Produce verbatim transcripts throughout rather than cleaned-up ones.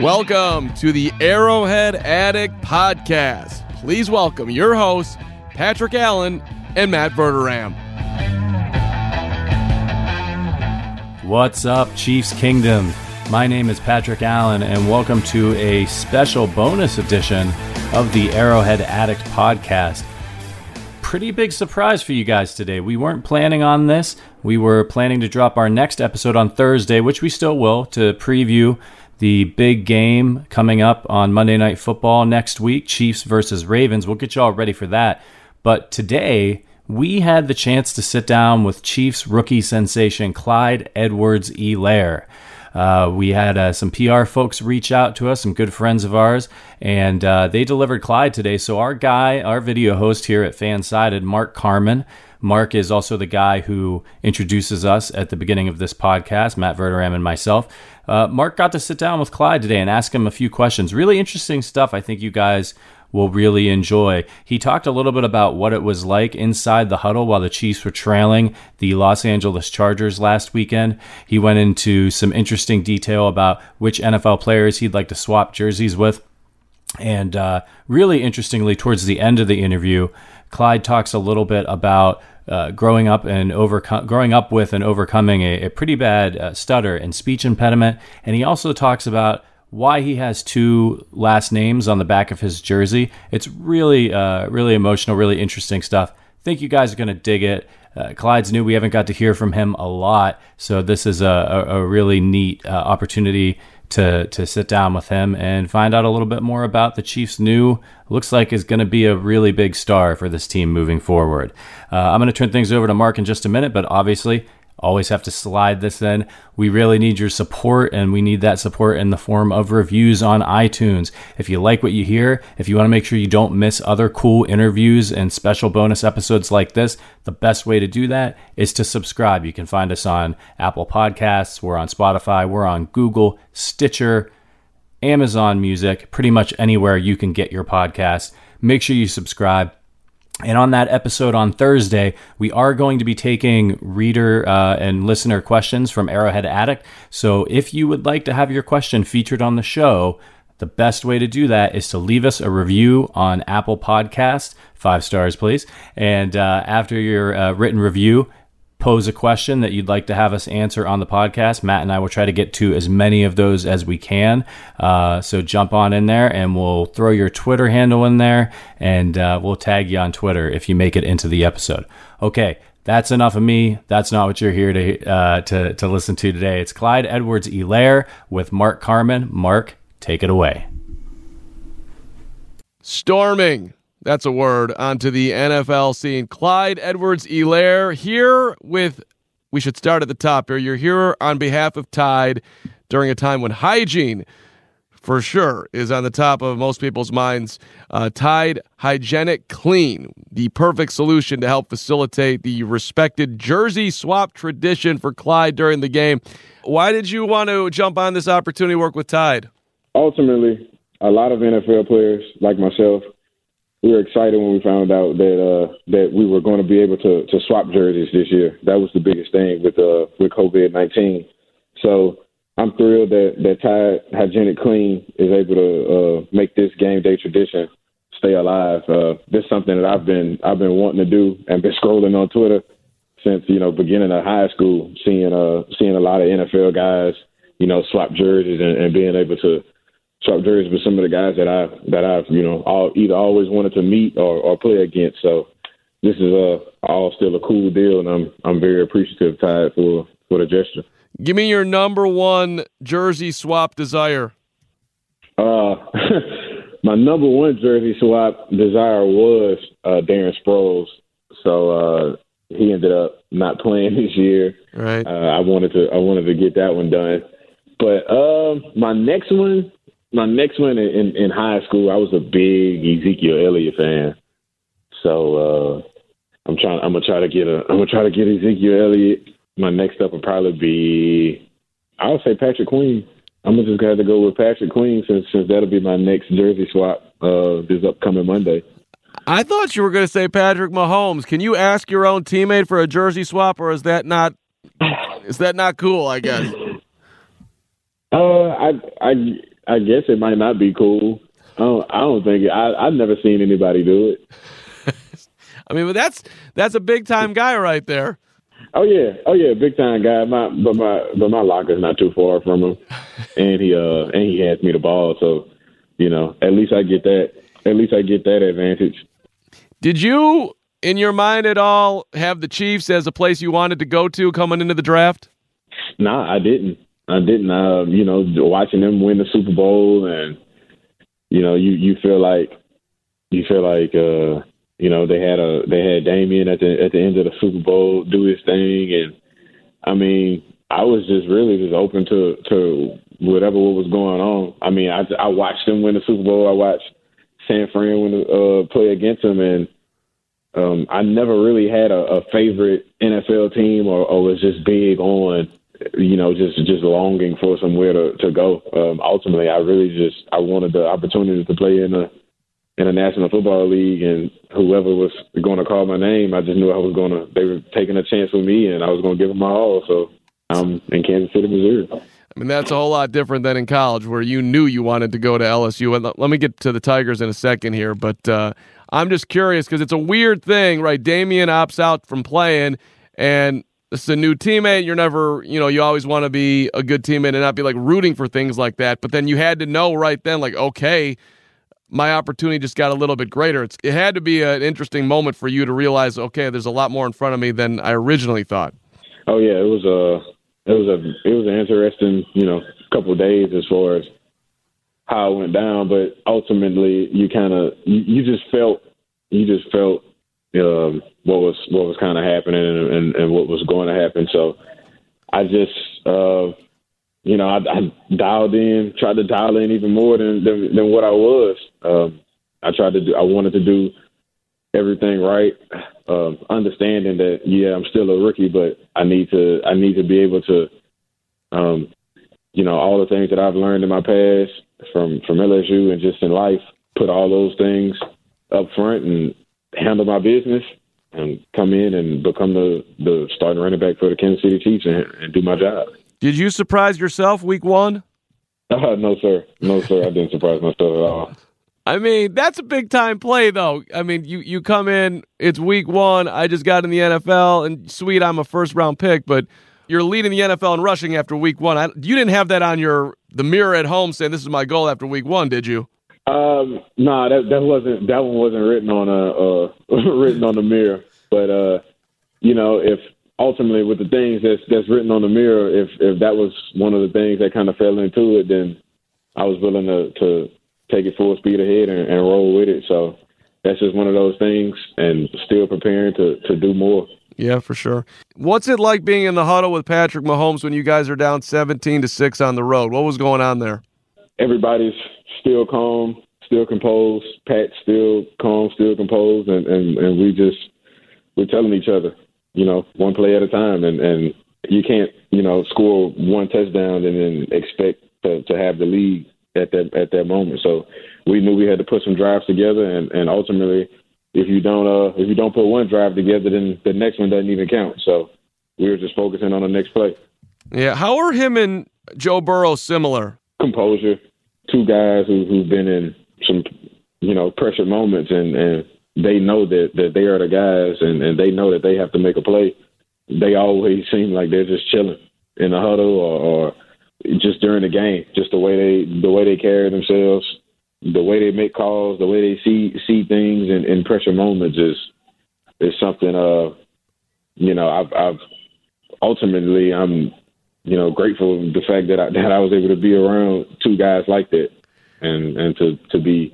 Welcome to the Arrowhead Addict Podcast. Please welcome your hosts, Patrick Allen and Matt Verderam. What's up, Chiefs Kingdom? My name is Patrick Allen, and welcome to a special bonus edition of the Arrowhead Addict Podcast. Pretty big surprise for you guys today. We weren't planning on this. We were planning to drop our next episode on Thursday, which we still will, to preview the big game coming up on Monday Night Football next week, Chiefs versus Ravens. We'll get you all ready for that. But today, we had the chance to sit down with Chiefs rookie sensation Clyde Edwards-Helaire. Uh, we had uh, some P R folks reach out to us, some good friends of ours, and uh, they delivered Clyde today. So our guy, our video host here at Fansided, Mark Carman. Mark is also the guy who introduces us at the beginning of this podcast, Matt Verderam and myself. Uh, Mark got to sit down with Clyde today and ask him a few questions. Really interesting stuff I think you guys will really enjoy. He talked a little bit about what it was like inside the huddle while the Chiefs were trailing the Los Angeles Chargers last weekend. He went into some interesting detail about which N F L players he'd like to swap jerseys with. And uh, really interestingly, towards the end of the interview, Clyde talks a little bit about uh, growing up and overcome, growing up with and overcoming a, a pretty bad uh, stutter and speech impediment. And he also talks about why he has two last names on the back of his jersey. It's really, uh, really emotional, really interesting stuff. I think you guys are going to dig it. Uh, Clyde's new. We haven't got to hear from him a lot. So this is a, a, a really neat uh, opportunity to to sit down with him and find out a little bit more about the Chiefs' new, looks like is going to be a really big star for this team moving forward. Uh, I'm going to turn things over to Mark in just a minute, but obviously always have to slide this in. We really need your support, and we need that support in the form of reviews on iTunes. If you like what you hear, if you want to make sure you don't miss other cool interviews and special bonus episodes like this, the best way to do that is to subscribe. You can find us on Apple Podcasts, we're on Spotify, we're on Google, Stitcher, Amazon Music, pretty much anywhere you can get your podcast. Make sure you subscribe. And on that episode on Thursday, we are going to be taking reader uh, and listener questions from Arrowhead Addict. So if you would like to have your question featured on the show, the best way to do that is to leave us a review on Apple Podcasts, five stars please, and uh, after your uh, written review, pose a question that you'd like to have us answer on the podcast. Matt and I will try to get to as many of those as we can. Uh, so jump on in there, and we'll throw your Twitter handle in there, and uh, we'll tag you on Twitter if you make it into the episode. Okay, that's enough of me. That's not what you're here to uh, to, to listen to today. It's Clyde Edwards-Helaire with Mark Carman. Mark, take it away. Storming. That's a word. Onto the N F L scene. Clyde Edwards-Helaire here with, we should start at the top here. You're here on behalf of Tide during a time when hygiene, for sure, is on the top of most people's minds. Uh, Tide Hygienic Clean, the perfect solution to help facilitate the respected jersey swap tradition for Clyde during the game. Why did you want to jump on this opportunity to work with Tide? Ultimately, a lot of N F L players like myself, we were excited when we found out that uh, that we were going to be able to, to swap jerseys this year. That was the biggest thing with uh, with COVID nineteen. So I'm thrilled that, that Tide Hygienic Clean is able to uh, make this game day tradition stay alive. Uh, this is something that I've been I've been wanting to do and been scrolling on Twitter since, you know, beginning of high school, seeing uh seeing a lot of N F L guys, you know, swap jerseys and, and being able to swap jerseys with some of the guys that I that I've you know all, either always wanted to meet or, or play against. So this is a all still a cool deal, and I'm I'm very appreciative of Tide for for the gesture. Give me your number one jersey swap desire. Uh, my number one jersey swap desire was uh, Darren Sproles. So uh, he ended up not playing this year. Right. Uh, I wanted to I wanted to get that one done. But um, my next one, my next one in, in high school, I was a big Ezekiel Elliott fan. So uh, I'm trying. I'm gonna try to get a. I'm gonna try to get Ezekiel Elliott. My next up would probably be, I would say Patrick Queen. I'm gonna just have to go with Patrick Queen since since that'll be my next jersey swap uh, this upcoming Monday. I thought you were going to say Patrick Mahomes. Can you ask your own teammate for a jersey swap, or is that not is that not cool, I guess? Uh, I, I, I guess it might not be cool. I don't, I don't think – I've never seen anybody do it. I mean, but that's that's a big-time guy right there. Oh, yeah. Oh, yeah, big-time guy. My, but my but my locker's not too far from him, and he uh and he hands me the ball. So, you know, at least I get that. At least I get that advantage. Did you, in your mind at all, have the Chiefs as a place you wanted to go to coming into the draft? No, nah, I didn't. I didn't. Uh, you know, watching them win the Super Bowl, and you know, you, you feel like you feel like uh, you know they had a they had Damien at the at the end of the Super Bowl do his thing, and I mean, I was just really just open to to whatever what was going on. I mean, I I watched them win the Super Bowl. I watched San Fran when uh, play against them, and um, I never really had a, a favorite N F L team, or, or was just big on, you know, just just longing for somewhere to, to go. Um, ultimately, I really just I wanted the opportunity to play in a in a National Football League, and whoever was going to call my name, I just knew I was going to. They were taking a chance with me, and I was going to give them my all. So I'm in Kansas City, Missouri. I mean, that's a whole lot different than in college where you knew you wanted to go to L S U. And let me get to the Tigers in a second here, but uh, I'm just curious because it's a weird thing, right? Damien opts out from playing, and it's a new teammate. You're never, you know, you always want to be a good teammate and not be, like, rooting for things like that. But then you had to know right then, like, okay, my opportunity just got a little bit greater. It's, it had to be an interesting moment for you to realize, okay, there's a lot more in front of me than I originally thought. Oh, yeah, it was a... Uh... It was a it was an interesting, you know, couple of days as far as how it went down, but ultimately you kind of you, you just felt you just felt um, what was what was kind of happening and, and, and what was going to happen. So I just uh, you know I, I dialed in, tried to dial in even more than than, than what I was. Um, I tried to do I wanted to do everything right, um, understanding that, yeah, I'm still a rookie, but I need to I need to be able to, um, you know, all the things that I've learned in my past from, from L S U and just in life, put all those things up front and handle my business and come in and become the, the starting running back for the Kansas City Chiefs and, and do my job. Did you surprise yourself week one? Uh, no, sir. No, sir. I didn't surprise myself at all. I mean, that's a big-time play, though. I mean, you, you come in, it's week one, I just got in the N F L, and sweet, I'm a first-round pick, but you're leading the N F L in rushing after week one. I, you didn't have that on your the mirror at home saying, this is my goal after week one, did you? Um, no, nah, that that wasn't that one wasn't written on a uh, written on the mirror. But uh, you know, if ultimately with the things that's that's written on the mirror, if if that was one of the things that kind of fell into it, then I was willing to. to take it full speed ahead and, and roll with it. So that's just one of those things, and still preparing to, to do more. Yeah, for sure. What's it like being in the huddle with Patrick Mahomes when you guys are down seventeen to six on the road? What was going on there? Everybody's still calm, still composed. Pat's still calm, still composed, and, and, and we just, we're telling each other, you know, one play at a time, and, and you can't, you know, score one touchdown and then expect to, to have the lead at that at that moment. So we knew we had to put some drives together, and, and ultimately if you don't uh, if you don't put one drive together, then the next one doesn't even count. So we were just focusing on the next play. Yeah. How are him and Joe Burrow similar? Composure. Two guys who, who've been in some, you know, pressure moments, and, and they know that, that they are the guys, and, and they know that they have to make a play. They always seem like they're just chilling in the huddle, or, or just during the game, just the way they the way they carry themselves, the way they make calls, the way they see see things in, in pressure moments is is something. Uh, you know, I've, I've ultimately I'm you know grateful for the fact that I, that I was able to be around two guys like that, and and to, to be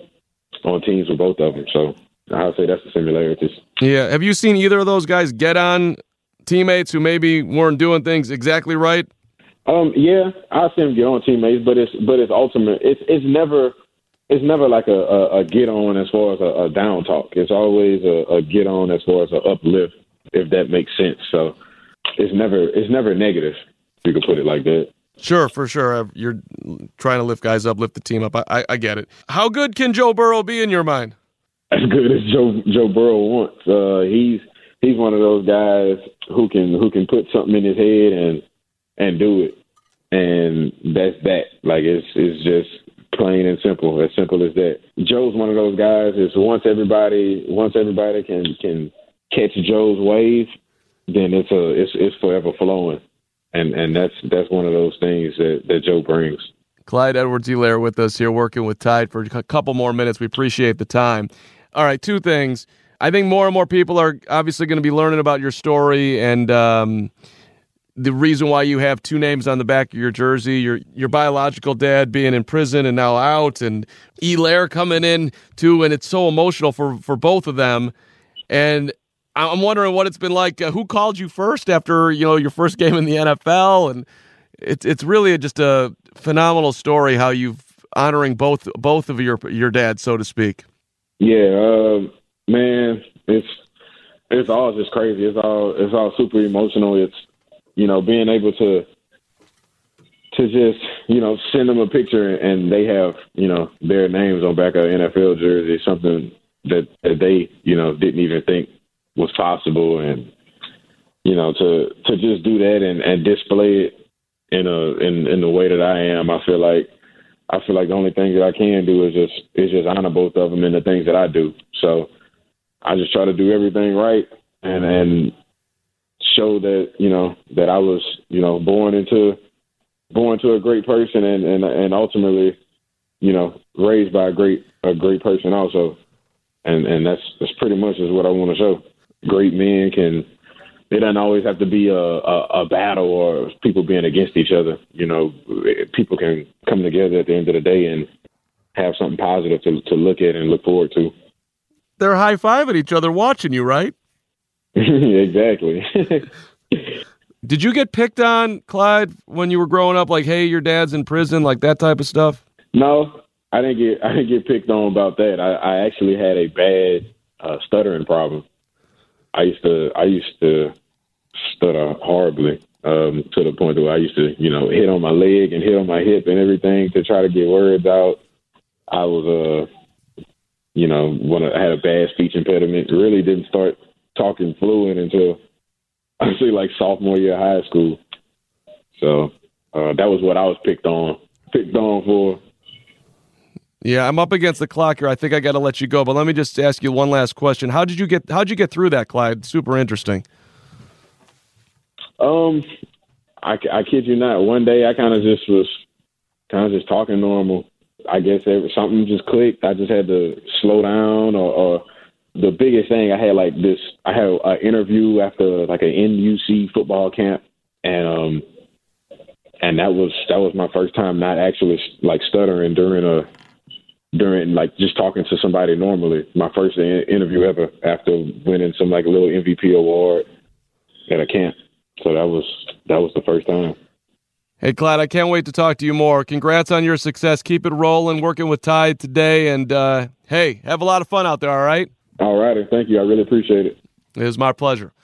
on teams with both of them. So I'll say that's the similarities. Yeah. Have you seen either of those guys get on teammates who maybe weren't doing things exactly right? Um, yeah, I've seen them get on teammates, but it's but it's ultimate. It's it's never it's never like a, a, a get on as far as a, a down talk. It's always a, a get on as far as an uplift, if that makes sense. So it's never it's never negative, if you could put it like that. Sure, for sure. You're trying to lift guys up, lift the team up. I, I, I get it. How good can Joe Burrow be in your mind? As good as Joe Joe Burrow wants. Uh, he's he's one of those guys who can who can put something in his head and and do it, and that's that. Like it's it's just plain and simple. As simple as that. Joe's one of those guys. Is once everybody once everybody can can catch Joe's wave, then it's a it's it's forever flowing. And and that's that's one of those things that, that Joe brings. Clyde Edwards-Helaire with us here, working with Tide for a couple more minutes. We appreciate the time. All right, two things. I think more and more people are obviously going to be learning about your story and um, the reason why you have two names on the back of your jersey, your your biological dad being in prison and now out, and Helaire coming in too, and it's so emotional for, for both of them. And I'm wondering what it's been like. Uh, who called you first after, you know, your first game in the N F L? And it's it's really just a phenomenal story how you've honoring both both of your your dads, so to speak. Yeah, um, man, it's it's all just crazy. It's all it's all super emotional. It's you know being able to to just you know send them a picture and they have you know their names on back of an N F L jersey, something that, that they you know didn't even think was possible, and you know to to just do that and, and display it in a in, in the way that I am. I feel like I feel like the only thing that I can do is just is just honor both of them and the things that I do. So I just try to do everything right and and show that you know that I was you know born into born to a great person and and, and ultimately you know raised by a great a great person also, and and that's that's pretty much is what I want to show. Great men can, it doesn't always have to be a, a, a battle or people being against each other. You know, people can come together at the end of the day and have something positive to, to look at and look forward to. They're high-fiving each other watching you, right? Exactly. Did you get picked on, Clyde, when you were growing up? Like, hey, your dad's in prison, like that type of stuff? No, I didn't get, I didn't get picked on about that. I, I actually had a bad uh, stuttering problem. I used to I used to stutter horribly um, to the point where I used to, you know, hit on my leg and hit on my hip and everything to try to get words out. I was, uh, you know, one of, I had a bad speech impediment. Really didn't start talking fluent until I say like sophomore year of high school. So uh, that was what I was picked on, picked on for. Yeah, I'm up against the clock here. I think I got to let you go, but let me just ask you one last question. How did you get? How did you get through that, Clyde? Super interesting. Um, I, I kid you not. One day I kind of just was kind of just talking normal. I guess it, something just clicked. I just had to slow down, or, or the biggest thing I had like this. I had an interview after like an N U C football camp, and um, and that was that was my first time not actually like stuttering during a. during like just talking to somebody normally. My first in- interview ever after winning some like little M V P award at a camp. So that was that was the first time. Hey Clyde, I can't wait to talk to you more. Congrats on your success. Keep it rolling, working with Tide today, and uh, hey, have a lot of fun out there, all right? All righty, thank you. I really appreciate it. It was my pleasure.